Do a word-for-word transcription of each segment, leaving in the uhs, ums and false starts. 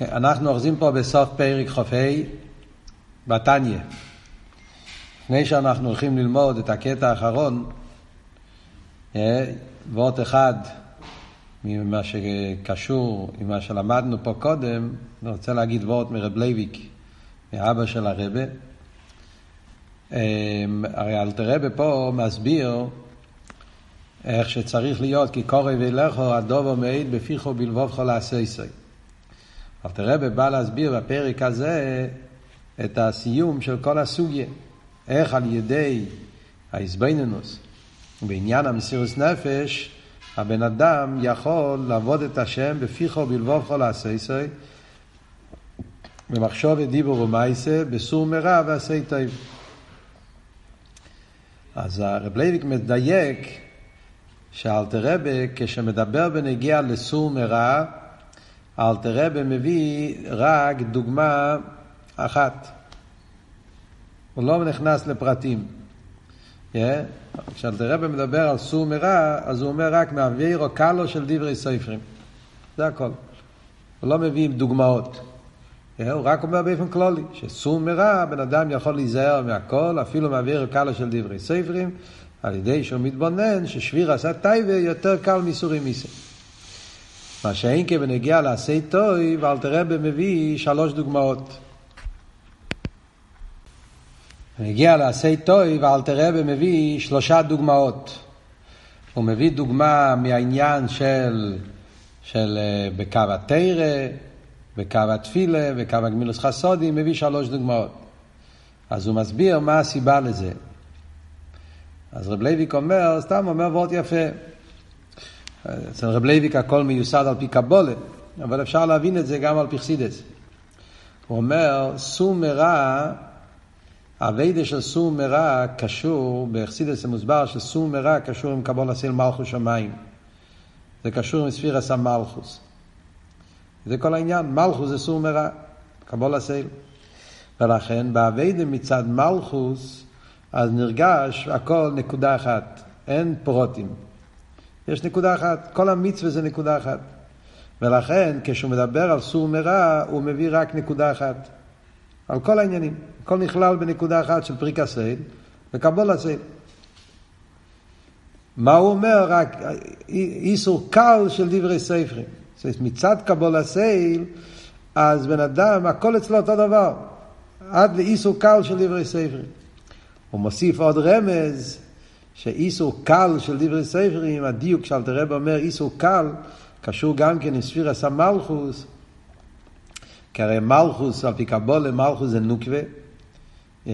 אנחנו אוחזים פה בסוף פרק חופי בתניא. לפני שאנחנו הולכים ללמוד את הקטע האחרון, ועוד אחד ממה שקשור עם מה שלמדנו פה קודם, אני רוצה להגיד ועוד מרב לייביק, מאבא של הרבא. הרי אל-תרבא פה מסביר איך שצריך להיות, כי קורא ולכו הדובו מעיד בפיחו בלבובכו לעשייסי. אל-תרבא בא להסביר בפרק הזה את הסיום של כל הסוגיה, איך על ידי ההסביננוס בעניין המסירות נפש הבן אדם יכול לעבוד את השם בפיחו בלבובכו לעשייסי, במחשוב ודיבור ומעשה, בסור מרע ועשי טוב. אז הרב לייביק מדייק שאל-תרבא כשמדבר בנגיע לסור מרע, אל-תרבא מביא רק דוגמה אחת. הוא לא נכנס לפרטים. Yeah? כשאל-תרבא מדבר על סור מרע, אז הוא אומר רק מעביר או קלו של דברי ספרים. זה הכל. הוא לא מביא דוגמאות. Yeah? הוא רק אומר באופן כללי, שסור מרע, בן אדם יכול להיזהר מהכל, אפילו מעביר או קלו של דברי ספרים, על ידי שהוא מתבונן ששביר עשה טייבה יותר קל מסורי מיסה. מה שאין כבן הגיע לעשי טוי, ואל-תרבא מביא שלוש דוגמאות. הגיע לעשי טוי, ואל-תרבא מביא שלושה דוגמאות. הוא מביא דוגמה מהעניין של, של בקו התירה, בקו התפילה, בקו הגמילוס חסודי, מביא שלוש דוגמאות. אז הוא מסביר מה הסיבה לזה. אז רב לייביק אומר, סתם אומר ועוד יפה. אצל רב לייביק הכל מיוסד על פי קבולה, אבל אפשר להבין את זה גם על פי חסידס. הוא אומר, סור מרע, הווידה של סור מרע קשור, בחסידס המוסבר שסור מרע קשור עם קבול עשיל מלכוס שמיים. זה קשור עם ספיר עשה מלכוס. זה כל העניין, מלכוס זה סור מרע, קבול עשיל. ולכן, בהווידה מצד מלכוס, אז נרגש הכל נקודה אחת, אין פרוטים. יש נקודה אחת, כל המצווה זה נקודה אחת. ולכן כשהוא מדבר על סור מרע, הוא מביא רק נקודה אחת. על כל העניינים, הכל נכלל בנקודה אחת של פריק הסייל, וקבול הסייל. מה הוא אומר? רק איסור קל של דברי ספרים. מצד קבול הסייל, אז בן אדם, הכל אצלו אותו דבר. עד לאיסור קל של דברי ספרים. הוא מוסיף עוד רמז שאיסור קל של דברי ספרים, הדיוק שאל-תרבא אומר איסור קל, קשור גם כן עם ספירס המלכוס, כי הרי מלכוס, על פי קבולה, מלכוס זה נוקווה, yeah.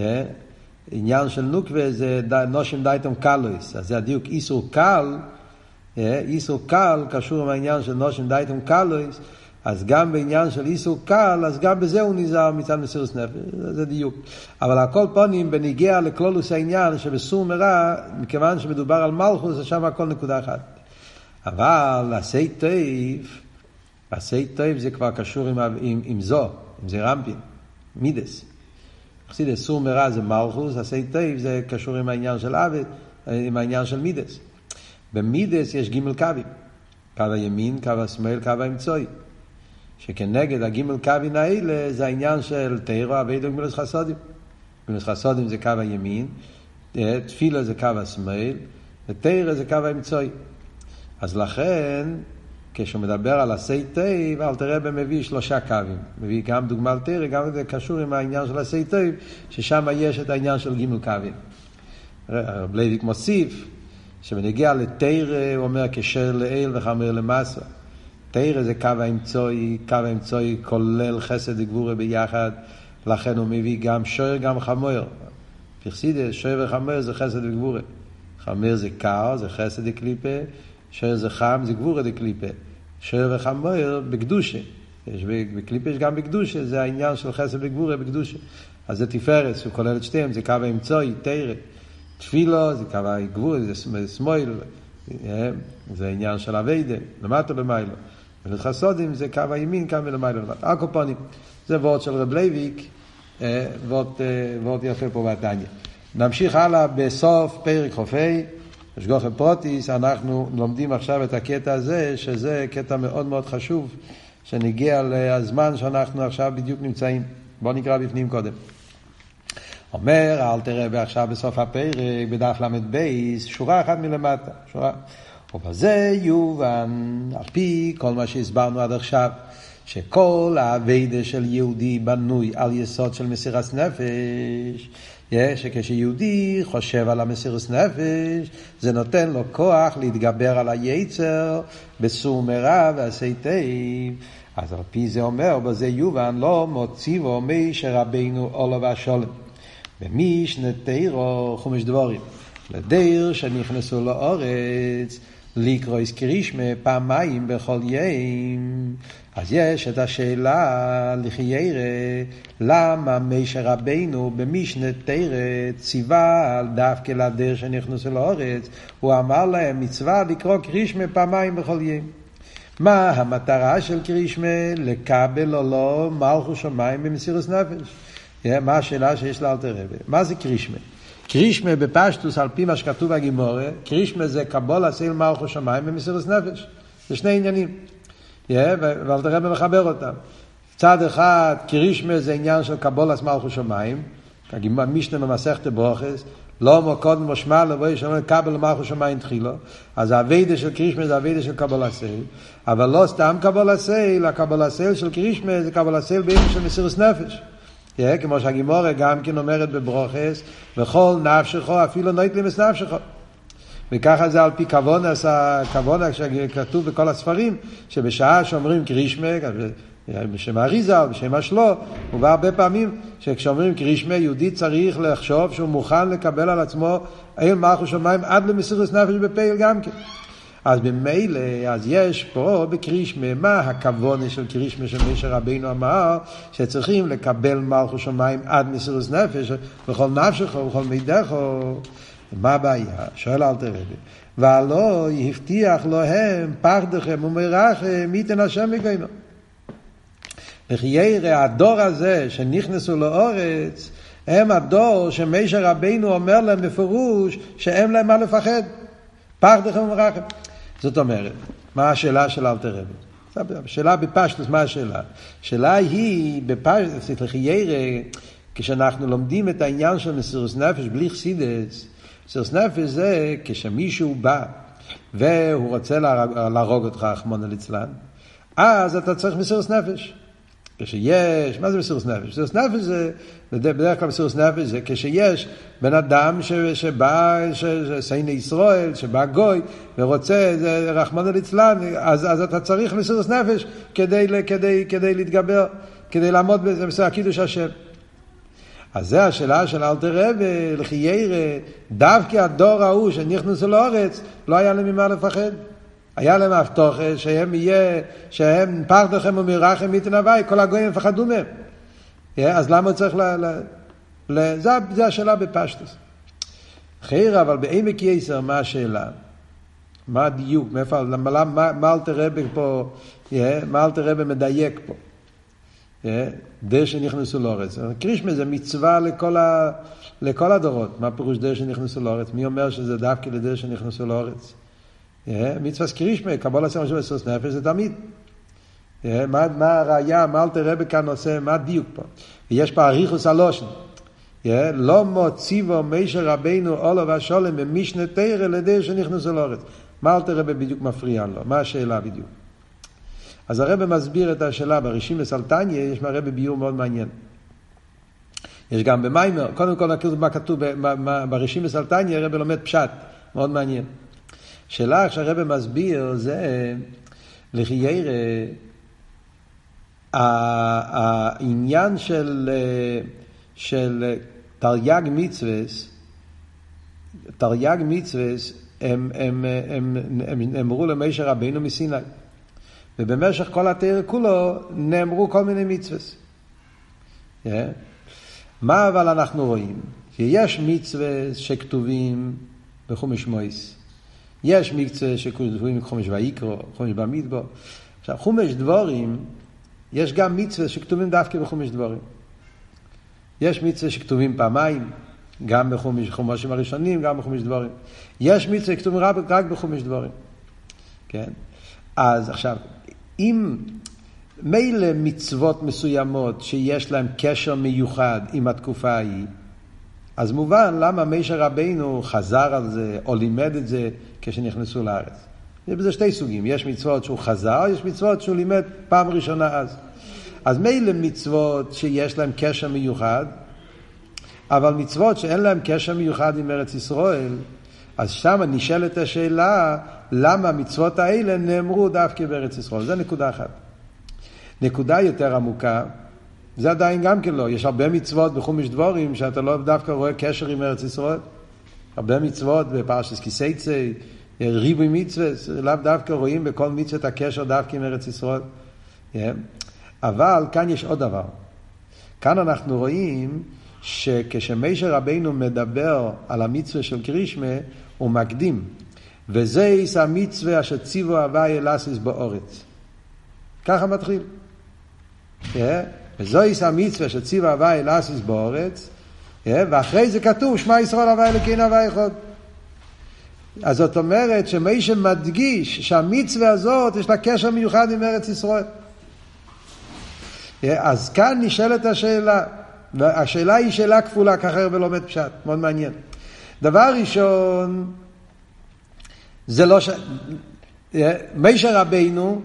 עניין של נוקווה זה נושם דייטום קלויס, אז זה הדיוק איסור קל, yeah. איסור קל קשור עם העניין של נושם דייטום קלויס, אז גם בעניין של איסור קל, אז גם בזה הוא נזהר מצד מסירות נפש, זה דיוק. אבל הכל פונים בניגיע לכלולוס העניין שבסור מרע, מכיוון שמדובר על מלכוס, אז שם הכל נקודה אחת. אבל עשי טוב, עשי טוב זה כבר קשור עם, עם, עם זו, עם זה רמפין, מידס. חסיד, סור מרע זה מלכוס, עשי טוב זה קשור עם העניין של עבד, עם העניין של מידס. במידס יש גימל קווים, קו הימין, קו השמאל, קו האמצעי. שכנגד הגימל קווין האלה זה העניין של תירו, עבדו, גמילוס חסודים. גמילוס חסודים זה קו הימין, תפילה זה קו השמאל, ותירו זה קו האמצעי. אז לכן, כשהוא מדבר על עשי טוב, אל-תרבא מביא שלושה קווים. מביא גם דוגמה על תירו, גם זה קשור עם העניין של עשי טוב, ששם יש את העניין של גימל קווין. הרב לייביק מוסיף, שמנגיע לתירו, הוא אומר כשר לאל וחמר למעשה. תירה זה קו האמצוי, קו האמצוי כולל חסד וגבורה ביחד, לכן הוא מביא גם שוער, גם חמור. פרסידה, שוער וחמור זה חסד וגבורה. חמור זה קר, זה חסד דקליפה, שוער זה חם, זה גבורה דקליפה. שוער וחמור בקדושה, יש בקליפה יש גם בקדושה, זה העניין של חסד וגבורה בקדושה. אז זה תפארס, הוא כולל את שתיהם, זה קו האמצוי, תירה. תפילה, זה קו הגבורה, זה שמאל, זה העניין של הווידה, למטה במעלה. ולחסודים זה קו הימין, קו מלמעלה למטה. הקופונים, זה וורט של רב לייביק, וורט, וורט יפה פה בתניא. נמשיך הלאה בסוף פרק חופי, שגוחי פרוטיס, אנחנו לומדים עכשיו את הקטע הזה, שזה קטע מאוד מאוד חשוב, שנגיע לזמן שאנחנו עכשיו בדיוק נמצאים. בואו נקרא בפנים קודם. אומר אל-תרבה עכשיו בסוף הפרק בדף למד בייס, שורה אחת מלמטה, שורה. ובזה יובן, על פי כל מה שהסברנו עד עכשיו, שכל העבודה של יהודי בנוי על יסוד של מסירת נפש, שכשיהודי חושב על המסירות נפש, זה נותן לו כוח להתגבר על היצר בסור מרע ועשי טוב. אז על פי זה אומר, בזה יובן לא מוציאו משה רבינו עולו והשולם, במשנה תורה חומש דברים, לדיר שנכנסו לארץ, לקרוא קרישמה פעמיים בכל יום. אז יש את השאלה לחיירה, למה משה רבינו במשנה תורה ציווה על דווקא לדיר שנכנסו לארץ? הוא אמר להם מצווה לקרוא קרישמה פעמיים בכל יום. מה המטרה של קרישמה? לקבל או לא מלכות שמיים במסירות נפש. מה השאלה שיש לאל-תרבה? מה זה קרישמה? קרישמה בפשטוס, על פי מה שכתוב בגימורה, קרישמה זה קבול עשה מלכות שמיים במסירות נפש. זה שני עניינים. ואל-תרבה מחבר אותם. צד אחד, קרישמה זה עניין של קבול עשה מלכות שמיים. המשנה במסכת ברוכס, לא מוקד משמע לבואי שאומר קבל מלכות שמיים תחילו. אז העבודה של קרישמה זה העבודה של קבול עשה. אבל לא סתם קבול עשה, אלא קבול עשה של קרישמה זה קבול עשה בעניין של מסירות נפש. יא כמו שהגימורה גם כן אומרת בברוכס, וכל נפשך אפילו נית למסנפשך. וככה זה על פי כוון, הכוון שכתוב בכל הספרים, שבשעה שאומרים קרישמה, בשם האריזה, בשם השלו, ובהרבה פעמים שכשאומרים קרישמה, יהודי צריך לחשוב שהוא מוכן לקבל על עצמו אל מלכות שמיים עד למסירות נפש בפועל גם כן. אז במילא, אז יש פה בקרישמה, מה הכוונה של קרישמה שמשה רבינו אמר, שצריכים לקבל מלכות שמיים עד מסירות נפש, בכל נפשך ובכל מידך, מה הבעיה? שואל אל-תרבה. והלא יבטיח להם פחדכם ומרחם, מי ייתן השם בגוינו. וכי הדור הזה שנכנסו לארץ, הם הדור שמשה רבינו אומר להם בפירוש, שאין להם מה לפחד. פחדכם ומרחם. זאת אומרת, מה השאלה של אל-תרבה? שאלה בפשטוס, מה השאלה? שאלה היא, בפשטוס, כשאנחנו לומדים את העניין של מסירות נפש בלי חסידס, מסירות נפש זה כשמישהו בא והוא רוצה להרוג אותך, רחמנא ליצלן, אז אתה צריך מסירות נפש. כשיש, מה זה מסירות נפש? מסירות נפש זה, בדרך כלל מסירות נפש זה כשיש בן אדם ש, שבא, שסייני ישראל, שבא גוי, ורוצה, זה רחמנא ליצלן, אז, אז אתה צריך מסירות נפש כדי, כדי, כדי להתגבר, כדי לעמוד בזה, קידוש השם. אז זה השאלה של אל-תרבה, לחיירה, דווקא הדור ההוא שנכנסו לארץ, לא היה להם ממה לפחד. היה להם הבטוח שהם יהיה, שהם פחדכם ומרחם מי תנבאי, כל הגויים מפחדו מהם. אז למה צריך ל... ל, ל זה, זה השאלה בפשטוס. חייר, אבל בעמק יסר, מה השאלה? מה הדיוק? מאיפה, למה, מה, מה אל-תרבה פה, מה אל-תרבה מדייק פה? די שנכנסו לארץ. קרישמה זה מצווה לכל, ה, לכל הדורות. מה פירוש די שנכנסו לארץ? מי אומר שזה דווקא לדי שנכנסו לארץ? מצווה קרישמה, קבול עשה מסירות נפש, זה תמיד. מה, מה הראיה, מה אל-תרבה כאן עושה, מה דיוק פה? ויש פה אריכוס הלושן. לא מוציאו משה רבינו עולו והשולם במשנה תורה לדי שנכנסו לארץ. מה אל-תרבה בדיוק מפריע לו? מה השאלה בדיוק? אז הרב מסביר את השאלה ברישיס על תניא, יש מהרב ביור מאוד מעניין. יש גם במיימר, קודם כל נכיר מה כתוב ברישיס על תניא, הרב לומד פשט, מאוד מעניין. שאלה שהרב מסביר זה, לחייר, העניין של, של תרי"ג מצוות, תרי"ג מצוות, הם, הם, הם, הם, הם אמרו למשה רבינו מסיני. ובמשך כל התורה כולו נאמרו כל מיני מצוות. Yeah. מה אבל אנחנו רואים? שיש מצוות שכתובים בחומש מויס. יש מצוות שכתובים בחומש ויקרא, חומש במדבר. עכשיו, חומש דברים, יש גם מצוות שכתובים דווקא בחומש דברים. יש מצוות שכתובים פעמיים, גם בחומש חומשים הראשונים, גם בחומש דברים. יש מצוות שכתובים רק בחומש דברים. כן? אז עכשיו, אם מילא מצוות מסוימות שיש להם קשר מיוחד עם התקופה ההיא, אז מובן למה משה רבינו חזר על זה או לימד את זה כשנכנסו לארץ. יש בזה שתי סוגים, יש מצוות שהוא חזר, יש מצוות שהוא לימד פעם ראשונה אז. אז מילא מצוות שיש להם קשר מיוחד, אבל מצוות שאין להם קשר מיוחד עם ארץ ישראל, אז שם נשאלת השאלה למה המצוות האלה נאמרו דווקא בארץ ישראל. זה נקודה אחת. נקודה יותר עמוקה, זה עדיין גם כן לא. יש הרבה מצוות בחומש דבורים שאתה לא דווקא רואה קשר עם ארץ ישראל. הרבה מצוות בפרשת כי תצא, ריבוי מצוות, לאו דווקא רואים בכל מצוות את הקשר דווקא עם ארץ ישראל. Yeah. אבל כאן יש עוד דבר. כאן אנחנו רואים שכשמשה רבינו מדבר על המצווה של קרישמה, הוא מקדים. וזה יש המצווה אשר ציוו הווי אלאסיס באורץ. ככה מתחיל. Yeah. וזו יש המצווה אשר ציוו הווי אלאסיס באורץ. Yeah. ואחרי זה כתוב, שמע ישראל הווי אלוקינו הווי אחד. אז זאת אומרת שמשה מדגיש שהמצווה הזאת יש לה קשר מיוחד עם ארץ ישראל. Yeah. אז כאן נשאלת השאלה, והשאלה היא שאלה כפולה, ככה הרבה לומד פשט, מאוד מעניין. דבר ראשון, זה לא ש... משה רבינו,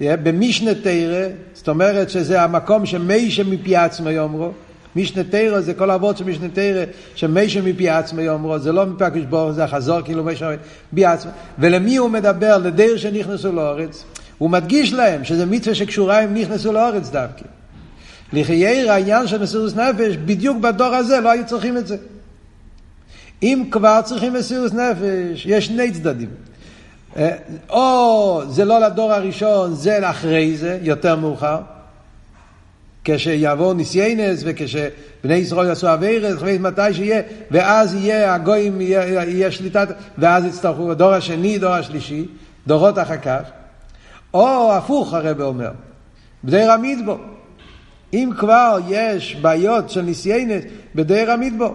במשנה תורה, זאת אומרת שזה המקום שמשה מפי עצמו יאמרו, משנה תורה זה כל העבוד של משנה תורה, שמשה מפי עצמו יאמרו, זה לא מפי הקדוש ברוך הוא, זה החזור כאילו משה מפי עצמו. ולמי הוא מדבר? לדור שנכנסו לארץ. הוא מדגיש להם שזה מצווה שקשורה עם נכנסו לארץ דווקא. לחיי העניין של מסירות נפש, בדיוק בדור הזה לא היו צריכים את זה. אם כבר צריכים מסירות נפש, יש שני צדדים. או זה לא לדור הראשון, זה אחרי זה, יותר מאוחר. כשיבוא ניסיינס וכשבני ישראל יעשו עבירות, מתי שיהיה, ואז יהיה הגויים, יהיה, יהיה שליטת, ואז יצטרכו דור השני, דור השלישי, דורות אחר כך. או הפוך הרב אומר, בדור המדבר. אם כבר יש בעיות של ניסיינס בדור המדבר,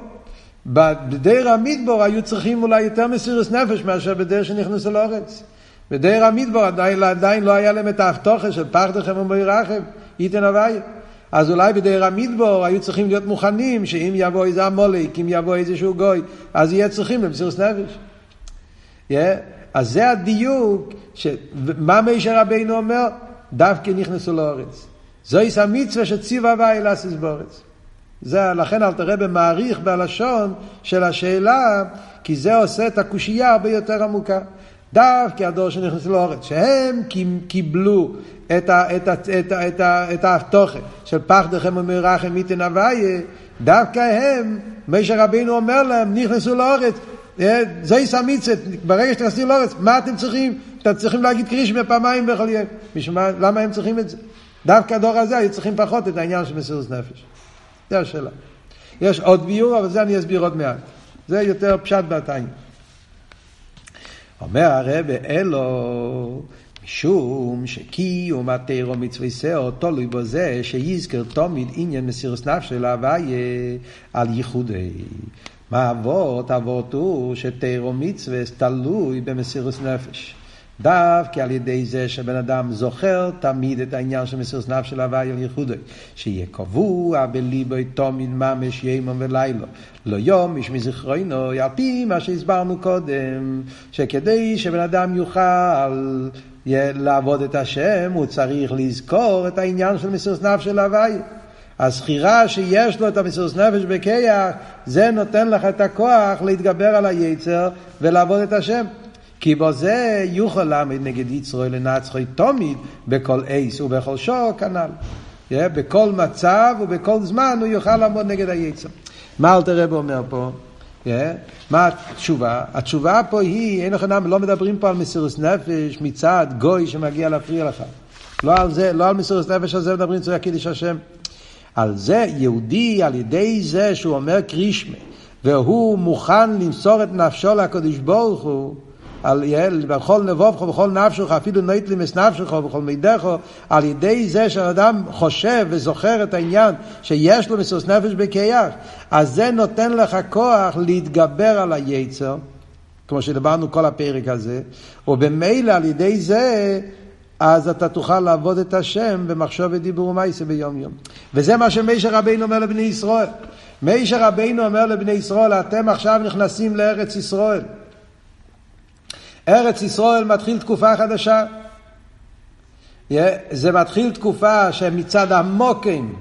בדור המדבר היו צריכים אולי יותר מסירות נפש מאשר בדור שנכנסו לארץ. בדור המדבר עדיין, עדיין לא היה להם את ההבטחה של פחדכם ומויראכם, ייתן הווי. אז אולי בדור המדבר היו צריכים להיות מוכנים שאם יבוא איזה עמלק, אם יבוא איזשהו גוי, אז יהיה צריכים למסירות נפש. Yeah. אז זה הדיוק, ש... מה משה רבינו אומר? דווקא נכנסו לארץ. זו יש המצווה שציווה הווי אלאסיס באורץ. זה, לכן אל-תרבה מעריך בלשון של השאלה, כי זה עושה את הקושייה הרבה יותר עמוקה. דווקא הדור שנכנס לאורץ, שהם קיבלו את ה, את ה, את ה, את ה, את ההבטחה של פחדכם ומויראכם ייתן הווי, דווקא הם, משה רבינו אומר להם, נכנסו לאורץ, זו יש המצווה, ברגע שתכנסים לאורץ, מה אתם צריכים? אתם צריכים להגיד קרישמה פעמיים בכל יום. משמע, למה הם צריכים את זה? דווקא הדור הזה היו צריכים פחות את העניין של מסירות נפש. זה השאלה. יש עוד ביור, אבל זה אני אסביר עוד מעט. זה יותר פשט בתניא. אומר הרב אלו, משום שקיום התורה ומצוותיה תלוי בזה שיזכר תמיד עניין מסירות נפש של ההווי על ייחודי. מה אבות? אבות הוא שתורה ומצוות תלוי במסירות נפש. דווקא על ידי זה שבן אדם זוכר תמיד את העניין של מסירות נפש של הווי אל ייחודו, שיהיה קבוע בליבו תמיד ממש יומם ולילה, לא יומש מזיכרונו, על פי מה שהסברנו קודם, שכדי שבן אדם יוכל לעבוד את השם, הוא צריך לזכור את העניין של מסירות נפש של הווי. הזכירה שיש לו את המסירות נפש בכיח, זה נותן לך את הכוח להתגבר על היצר ולעבוד את השם. כי בו זה יוכל לעמד נגד ישראל לנצחו תמיד בכל עיס ובכל שור כנ"ל. בכל מצב ובכל זמן הוא יוכל לעמוד נגד היצר. מה אל-תרבה אומר פה? מה התשובה? התשובה פה היא, אין לכם לא מדברים פה על מסירות נפש מצד גוי שמגיע להפריע לך. לא על זה, לא על מסירות נפש הזה מדברים צוריה קידוש השם. על זה יהודי על ידי זה שהוא אומר קרישמה, והוא מוכן למסור את נפשו לקדוש ברוך הוא, על יעל בכל נבובך ובכל נפשך אפילו נית למסנפשך ובכל מידך, על ידי זה שאדם חושב וזוכר את העניין שיש לו מסירות נפש בכיח, אז זה נותן לך כוח להתגבר על היצר, כמו שדיברנו כל הפרק הזה, ובמילא על ידי זה אז אתה תוכל לעבוד את השם במחשב ודיבור ומעשה ביום יום. וזה מה שמשה רבינו אומר לבני ישראל. משה רבינו אומר לבני ישראל, אתם עכשיו נכנסים לארץ ישראל. ארץ ישראל מתחיל תקופה חדשה. זה מתחיל תקופה שמצד עמוקים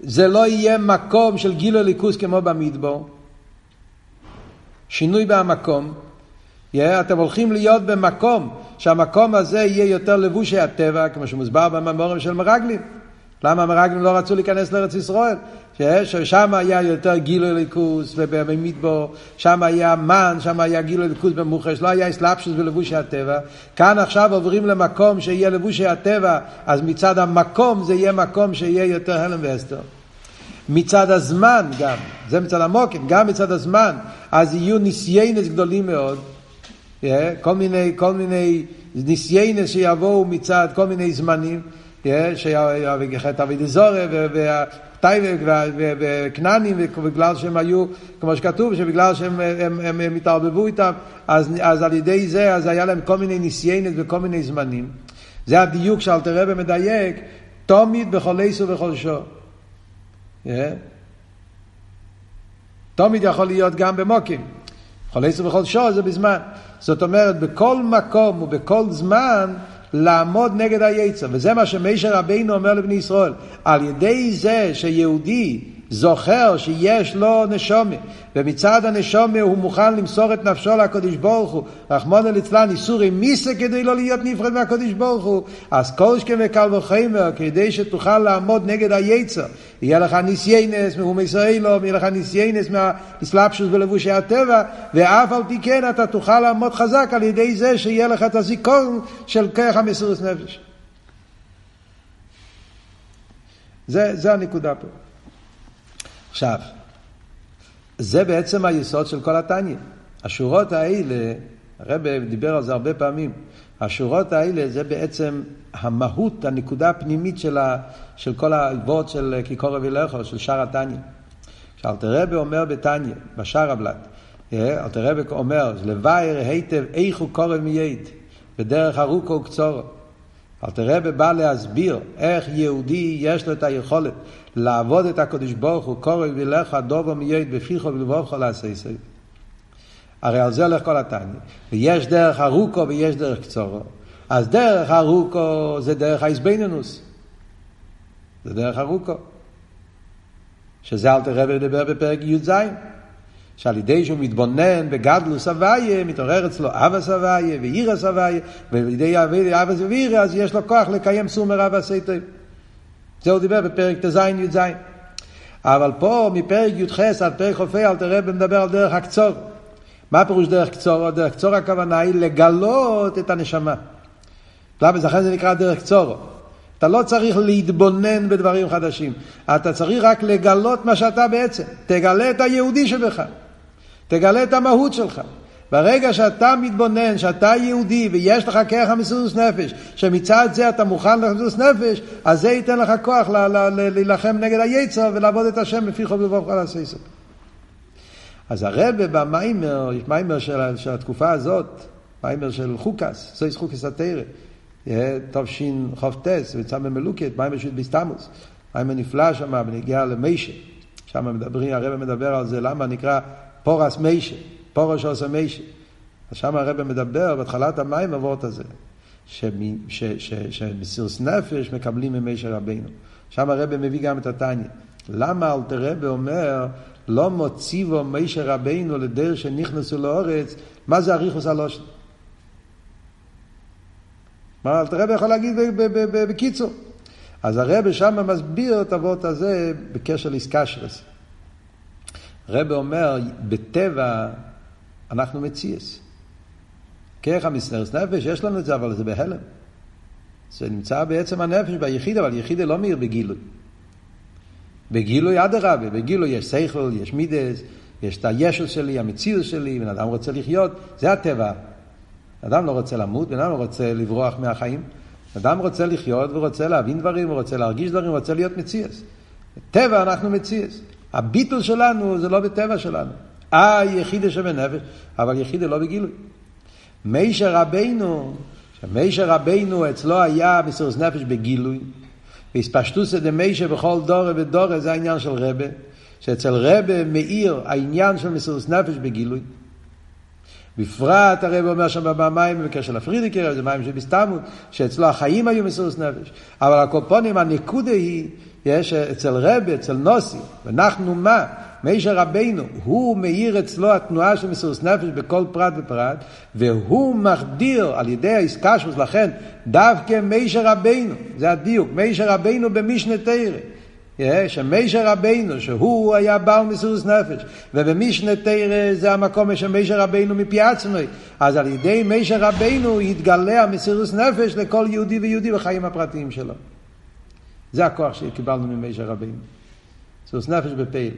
זה לא יהיה מקום של גילוי ליכוז כמו במדבר. שינוי במקום. אתם הולכים להיות במקום שהמקום הזה יהיה יותר לבושי הטבע, כמו שמוסבר במאמרים של מרגלים. למה המרגלים לא רצו להיכנס לארץ ישראל? ששם היה יותר גילוי ליכוז ובמדבר, שם היה מן, שם היה גילוי ליכוז במוחש, לא היה אסלאפשוס בלבושי הטבע. כאן עכשיו עוברים למקום שיהיה לבושי הטבע, אז מצד המקום זה יהיה מקום שיהיה יותר הלם ואסתר. מצד הזמן גם, זה מצד המוקים, גם מצד הזמן, אז יהיו ניסיינס גדולים מאוד, כל מיני, כל מיני ניסיינס שיבואו מצד כל מיני זמנים, שחטא ודזורב וטייבק וכננים, בגלל שהם היו, כמו שכתוב, שבגלל שהם התערבבו איתם, אז על ידי זה, אז היה להם כל מיני ניסיינס וכל מיני זמנים. זה הדיוק שאל-תרבה מדייק, תמיד בכל איש ובכל שור. תמיד יכול להיות גם במוקים. בכל איש ובכל שור זה בזמן. זאת אומרת, בכל מקום ובכל זמן, לעמוד נגד היצר. וזה מה שמשה רבינו אומר לבני ישראל. על ידי זה שיהודי זוכר שיש לו נשומה, ומצד הנשומה הוא מוכן למסור את נפשו לקדוש ברוך הוא, רחמנא ליצלן, איסורי מיסה כדי לא להיות נפרד מהקדוש ברוך הוא, אז כל שכן וקל וחומר, כדי שתוכל לעמוד נגד היצר, יהיה לך ניסיינס מהום ישראלו, יהיה לך ניסיינס מהאסלאפשוס ולבושי הטבע, ואף על פי כן אתה תוכל לעמוד חזק על ידי זה שיהיה לך את הזיכרון של כוח המסירות נפש. זה, זה הנקודה פה. עכשיו, זה בעצם היסוד של כל התניא. השורות האלה, הרב דיבר על זה הרבה פעמים, השורות האלה זה בעצם המהות, הנקודה הפנימית של, ה, של כל העבוד של כיכור ולכו, של שער התניא. כשאל-תרבה אומר בתניא, בשער הבלט, אל-תרבה אומר, לבאר היטב איכו קורב מייד, בדרך ארוכו וקצורו. אל-תרבה בא להסביר איך יהודי יש לו את היכולת לעבוד את הקדוש ברוך הוא, קורא ולך הדוב המייד בפיחו ולבוכו לעשייסי. הרי על זה הולך כל התניא. ויש דרך ארוכו ויש דרך קצורו. אז דרך ארוכו זה דרך ההסביננוס. זה דרך ארוכו. שזה אל-תרבה לדבר בפרק י"ז. שעל ידי שהוא מתבונן בגדלו סבייה, מתעורר אצלו אבא סבייה ואירה סבייה, ולידי אבא ואירה, אז יש לו כוח לקיים סומר אבא סייטי. זה הוא דיבר בפרק תזיין יוצאין. אבל פה מפרק יותחס עד פרק חופי אל-תרבה מדבר על דרך הקצור. מה פירוש דרך קצור? דרך קצור הכוונה היא לגלות את הנשמה. למה? לכן זה נקרא דרך קצור. אתה לא צריך להתבונן בדברים חדשים. אתה צריך רק לגלות מה שאתה בעצם. תגלה את היהודי שלך. תגלה את המהות שלך. ברגע שאתה מתבונן, שאתה יהודי, ויש לך כוח המסירות נפש, שמצד זה אתה מוכן למסירות נפש, אז זה ייתן לך כוח להילחם נגד היצר ולעבוד את השם לפי חוב לבב כל הסייסר. אז הרב במיימר, מיימר של, של התקופה הזאת, מיימר של חוקס, סייס חוקס התאירה, טוב שין חופטס וצמם מלוקת, מיימר שית ביסטמוס, מיימר נפלא שם, ונגיע למשה, שם מדברים, הרב מדבר על זה, למה נקרא פורס משה, פורש עושה משה. אז שם הרב מדבר, בהתחלת המים עבורת הזה, שמסירות נפש מקבלים ממשה רבינו. שם הרב מביא גם את התניא. למה אל-תרבה אומר, לא מוציבו משה רבינו לדרך שנכנסו לאורץ, מה זה הריחוס הלושן? מה אל-תרבה יכול להגיד בקיצור? אז הרב שם מסביר את עבורת הזה בקשר לאיסקשרס. הרב אומר, בטבע, אנחנו מציאס. כרך המסנרס נפש, יש לנו את זה, אבל זה בהלם. זה נמצא בעצם הנפש ביחיד, אבל יחיד לא מאיר בגילוי. בגילוי עד הרבה, בגילוי יש שכל, יש מידס, יש את הישו שלי, המציאות שלי, בן אדם רוצה לחיות, זה הטבע. אדם לא רוצה למות, בן אדם לא רוצה לברוח מהחיים. אדם רוצה לחיות ורוצה להבין דברים, ורוצה להרגיש דברים, ורוצה להיות מציאס. בטבע אנחנו מציאס. הביטול שלנו זה לא בטבע שלנו. אה, יחידה שבנפש, אבל יחידה לא בגילוי. משה רבינו שמשה רבינו אצלו היה מסירות נפש בגילוי, והספשטוס את המשה בכל דור ודור, זה העניין של רבה, שאצל רבה מאיר העניין של מסירות נפש בגילוי. בפרט הרב אומר שם במים בקשר לפרידיקר, זה מים שבסתמות, שאצלו החיים היו מסירות נפש. אבל הקופונים, הנקודה היא, יש אצל רבי, אצל נוסי, ואנחנו מה? משה רבינו, הוא מאיר אצלו התנועה של מסירות נפש בכל פרט ופרט, והוא מחדיר על ידי ההסקשפוס, לכן דווקא משה רבינו, זה הדיוק, משה רבינו במשנה תורה. שמשה רבינו, שהוא היה בעל מסירות נפש, ובמשנה תורה זה המקום שמשה רבינו מפי עצמו, אז על ידי משה רבינו יתגלה מסירות נפש לכל יהודי ויהודי בחיים הפרטיים שלו. זה הכוח שקיבלנו ממשה רבינו, מסירות נפש בפעיל.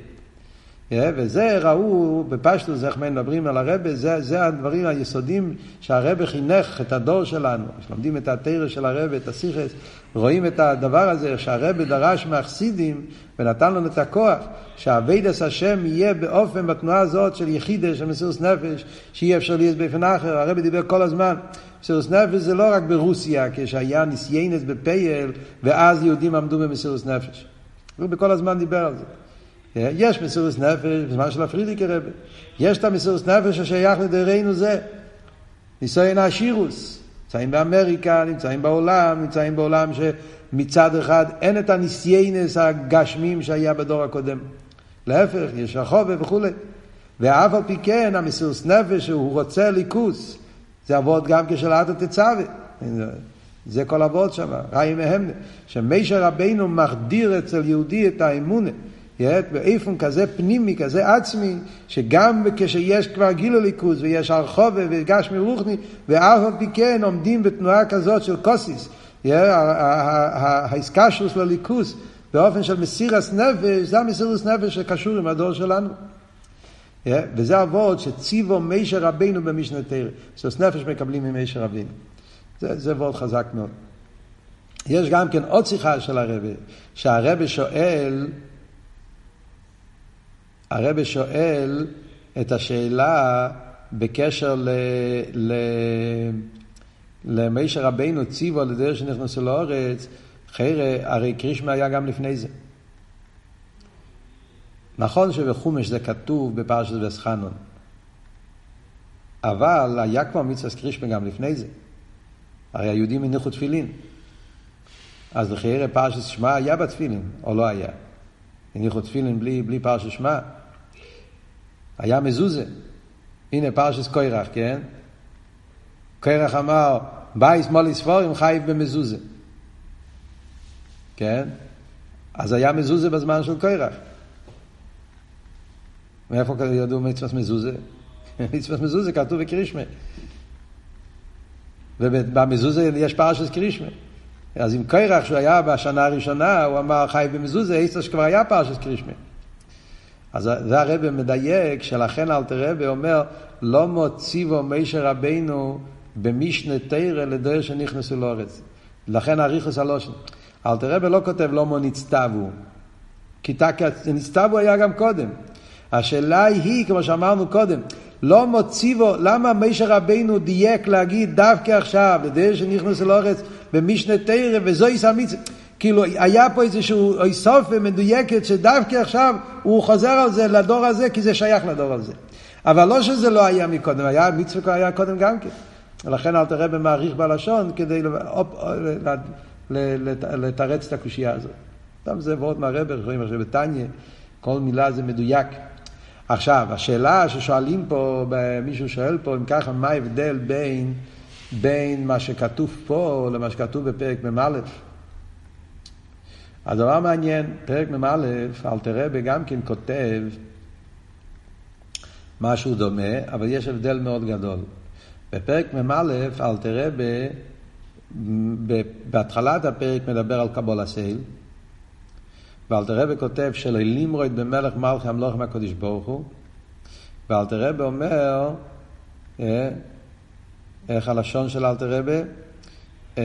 וזה ראו בפשטוס, איך מדברים על הרב, זה, זה הדברים היסודיים שהרב חינך את הדור שלנו. כשלומדים את התורה של הרב, את השיחות, רואים את הדבר הזה שהרב דרש מהחסידים ונתן לנו את הכוח שעבודת השם יהיה באופן בתנועה הזאת של יחידה, של מסירות נפש, שיהיה אפשר להיות באופן אחר. הרב דיבר כל הזמן, מסירות נפש זה לא רק ברוסיה כשהיה ניסיינס בפייל ואז יהודים עמדו במסירות נפש, הוא בכל הזמן דיבר על זה. יש מסירות נפש בזמן של הפרידיקי רבי, יש את המסירות נפש ששייך לדרנו, זה ניסיון השירוס. נמצאים באמריקה, נמצאים בעולם, נמצאים בעולם שמצד אחד אין את הניסיינס הגשמים שהיה בדור הקודם, להפך, יש החוב וכו', ואף על פי כן המסירות נפש שהוא רוצה ליקוס, זה עבוד גם כשלעת התצווה, זה כל עבוד שם ראי מהם, שמשה רבינו מחדיר אצל יהודי את האמונה באיפון כזה פנימי, כזה עצמי, שגם כשיש כבר גילו ליכוז ויש הרחוב וגשמי רוחני, ואף על פי כן עומדים בתנועה כזאת של קוסיס, ההסקשרוס לליכוז באופן של מסירות נפש, זה המסירות נפש שקשור עם הדור שלנו. וזה עבוד שציוו משה רבינו במשנה תורה, מסירות נפש מקבלים ממשה רבינו, זה עבוד חזק מאוד. יש גם כן עוד שיחה של הרבי, שהרבי שואל הרב שואל את השאלה בקשר ל... ל... למשה רבינו ציוו לדרך שנכנסו לאורץ, חיירי, הרי קרישמה היה גם לפני זה. נכון שבחומש זה כתוב בפרשת וסחנון, אבל היה כבר מצווה קרישמה גם לפני זה. הרי היהודים הניחו תפילין. אז חיירי פרשת שמה היה בתפילין, או לא היה? הניחו תפילין בלי, בלי פרשת שמה. היה מזוזה. הנה פרשס קוירח, כן? קוירח אמר, בייס מול ספורים חייב במזוזה. כן? אז היה מזוזה בזמן של קוירח. מאיפה ידעו מצוות מזוזה? מצוות מזוזה כתוב בקרישמה. ובמזוזה יש פרשס קרישמה. אז אם קוירח שהיה בשנה הראשונה, הוא אמר חייב במזוזה, איסה שכבר היה פרשס קרישמה. אז זה הרב מדייק, שלכן אל-תרבי אומר, לא מוציבו משה רבינו במשנה תורה לדרך שנכנסו לארץ. לכן אריכוס הלושן. אל-תרבי לא כותב לא מו נצטבו, כי נצטבו היה גם קודם. השאלה היא, כמו שאמרנו קודם, לא מוציבו, למה משה רבינו דייק להגיד דווקא עכשיו, לדרך שנכנסו לארץ במשנה תורה, וזוהי סמיץ... כאילו היה פה איזשהו סופה מדויקת שדווקא עכשיו הוא חוזר על זה לדור הזה, כי זה שייך לדור הזה. אבל לא שזה לא היה מקודם, היה מצווה היה קודם גם כן. ולכן אל תראה במעריך בלשון כדי לתרץ את הקושייה הזאת. גם זה ועוד מהרב, רואים עכשיו בתניא, כל מילה זה מדויק. עכשיו, השאלה ששואלים פה, מישהו שואל פה, אם ככה, מה ההבדל בין, בין מה שכתוב פה למה שכתוב בפרק ממלא? הדבר מעניין, פרק ממלא, אל-תרבי גם כן כותב משהו דומה, אבל יש הבדל מאוד גדול. בפרק ממלא, אל-תרבי, בהתחלת הפרק מדבר על קבול הסייל, ואל-תרבי כותב שלא למרוד במלך מלכי המלוך מהקודש ברוך הוא, ואל-תרבי אומר, אה, איך הלשון של אל-תרבי? אה,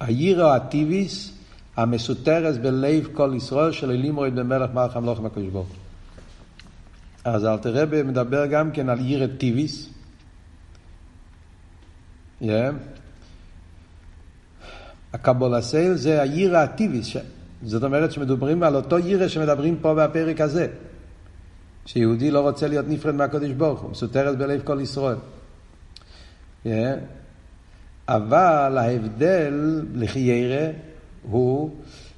העירו הטיביס המסותרס בלב כל ישראל של אלימורד במלך מלך המלוך מהקודש ברוך. אז אל-תרבי מדבר גם כן על עיר הטיביס, הקבולה סייל זה הירא הטבעי, זאת אומרת שמדברים על אותו ירא שמדברים פה בפרק הזה, שיהודי לא רוצה להיות נפרד מהקדוש ברוך הוא, מסותרת בלב כל ישראל. אבל ההבדל לחיירה הוא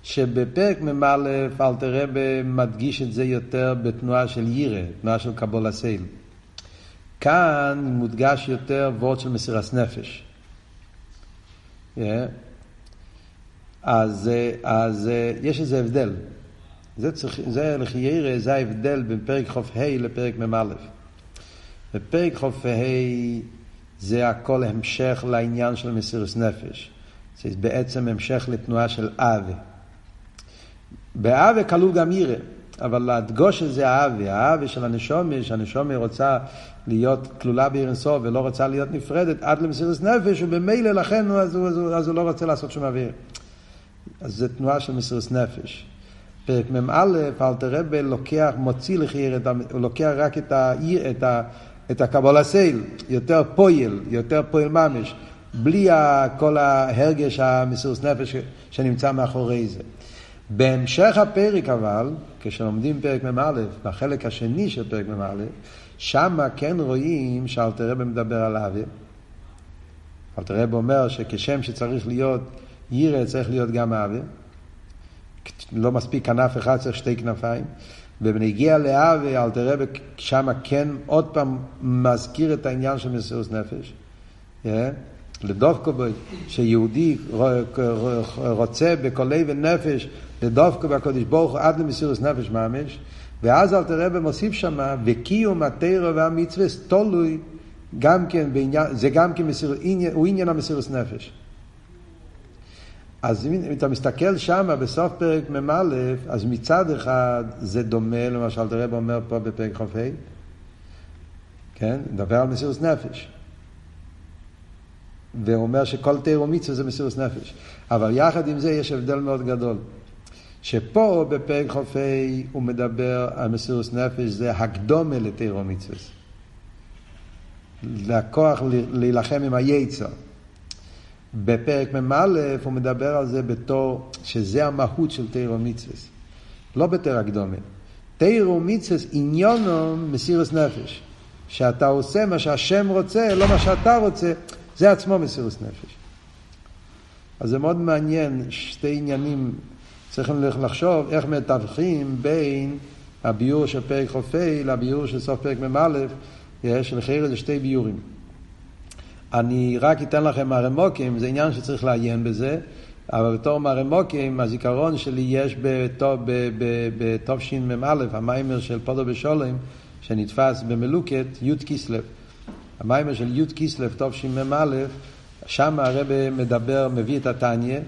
שבפרק ממלף אל-תרבה מדגיש את זה יותר בתנועה של ירא, תנועה של קבולה סייל. כאן מודגש יותר וורט של מסירת נפש. Yeah. אז, אז יש איזה הבדל. זה, צריך, זה לחיירה, זה ההבדל בין פרק חוף ה' לפרק ממלף. בפרק חוף ה' זה הכל המשך לעניין של מסירת נפש. זה בעצם המשך לתנועה של אהבה. באהבה כלול גם ירא, אבל הדגש זה האהבה, האהבה של הנשמה, שהנשמה רוצה להיות כלולה באין סוף ולא רוצה להיות נפרדת עד למסירת נפש, ובמילא לכן אז הוא, אז, הוא, אז הוא לא רוצה לעשות שום עבירה. אז זו תנועה של מסירת נפש. פרק ממ"א, אל-תרבה לוקח, מוציא לחיירה, הוא לוקח רק את, ה, את, ה, את הקבלה סייל, יותר פועל, יותר פועל ממש, בלי כל ההרגש המסירות נפש שנמצא מאחורי זה. בהמשך הפרק אבל, כשלומדים פרק ממ"א, בחלק השני של פרק ממ"א, שם כן רואים שאל-תרבה מדבר על אהבה. אל-תרבה אומר שכשם שצריך להיות ירא, צריך להיות גם אהבה. לא מספיק כנף אחד, צריך שתי כנפיים. ובנגיע לאהבה, אל-תרבה שם כן עוד פעם מזכיר את העניין של מסירות נפש. כן? לדווקא בו, שיהודי רוצה בכל לב ונפש, לדווקא בקדוש ברוך הוא עד למסירות נפש ממש, ואז אל-תרבה מוסיף שמה, וקיום התורה והמצווה תלוי, גם כן בעניין, זה גם כן מסירות, הוא עניין המסירות נפש. אז אם אתה מסתכל שמה, בסוף פרק ממ"א, אז מצד אחד זה דומה למה שאל-תרבה אומר פה בפרק ח"ה, כן? דבר על מסירות נפש. ואומר שכל תורה ומצווה זה מסירות נפש. אבל יחד עם זה יש הבדל מאוד גדול. שפה בפרק ח"ה הוא מדבר על מסירות נפש, זה הקדומה לתורה ומצווה. לכוח להילחם עם היצר. בפרק ממ"א הוא מדבר על זה בתור שזה המהות של תורה ומצווה. לא בתור הקדומה. תורה ומצווה עניינו מסירות נפש. שאתה עושה מה שהשם רוצה, לא מה שאתה רוצה. זה עצמו מסירות נפש. אז זה מאוד מעניין, שתי עניינים צריכים לחשוב איך מתווכים בין הביור של פרק חופי לביור של סוף פרק ממ"א, שלחיירה זה שתי ביורים. אני רק אתן לכם הרמוקים, זה עניין שצריך לעיין בזה, אבל בתור מהרמוקים, הזיכרון שלי יש בתוף שין ממ"א, המיימר של פודו בשולם, שנתפס במלוקת י' כסלו. המיימר של י' כסלו, תוף שין ממ"א, שם הרב מדבר, מביא את התניא,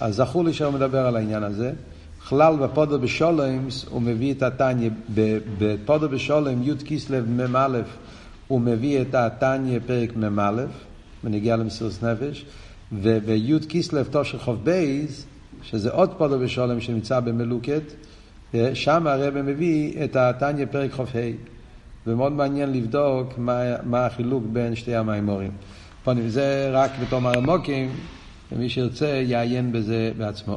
אז זכור לי שהוא מדבר על העניין הזה. כלל בפודו בשולם, הוא מביא את התניא, בפודו בשולם, י' כסלו ממ"א, הוא מביא את התניא פרק ממ"א, ונגיע למסירות נפש, ובי' כסלו תוף של חוף בייז, שזה עוד פודו בשולם שנמצא במלוקת, שם הרב מביא את התניא פרק חוף ה'. ומאוד מעניין לבדוק מה, מה החילוק בין שתי המיימורים. פה נבזה רק בתום הרמוקים, ומי שירצה יעיין בזה בעצמו.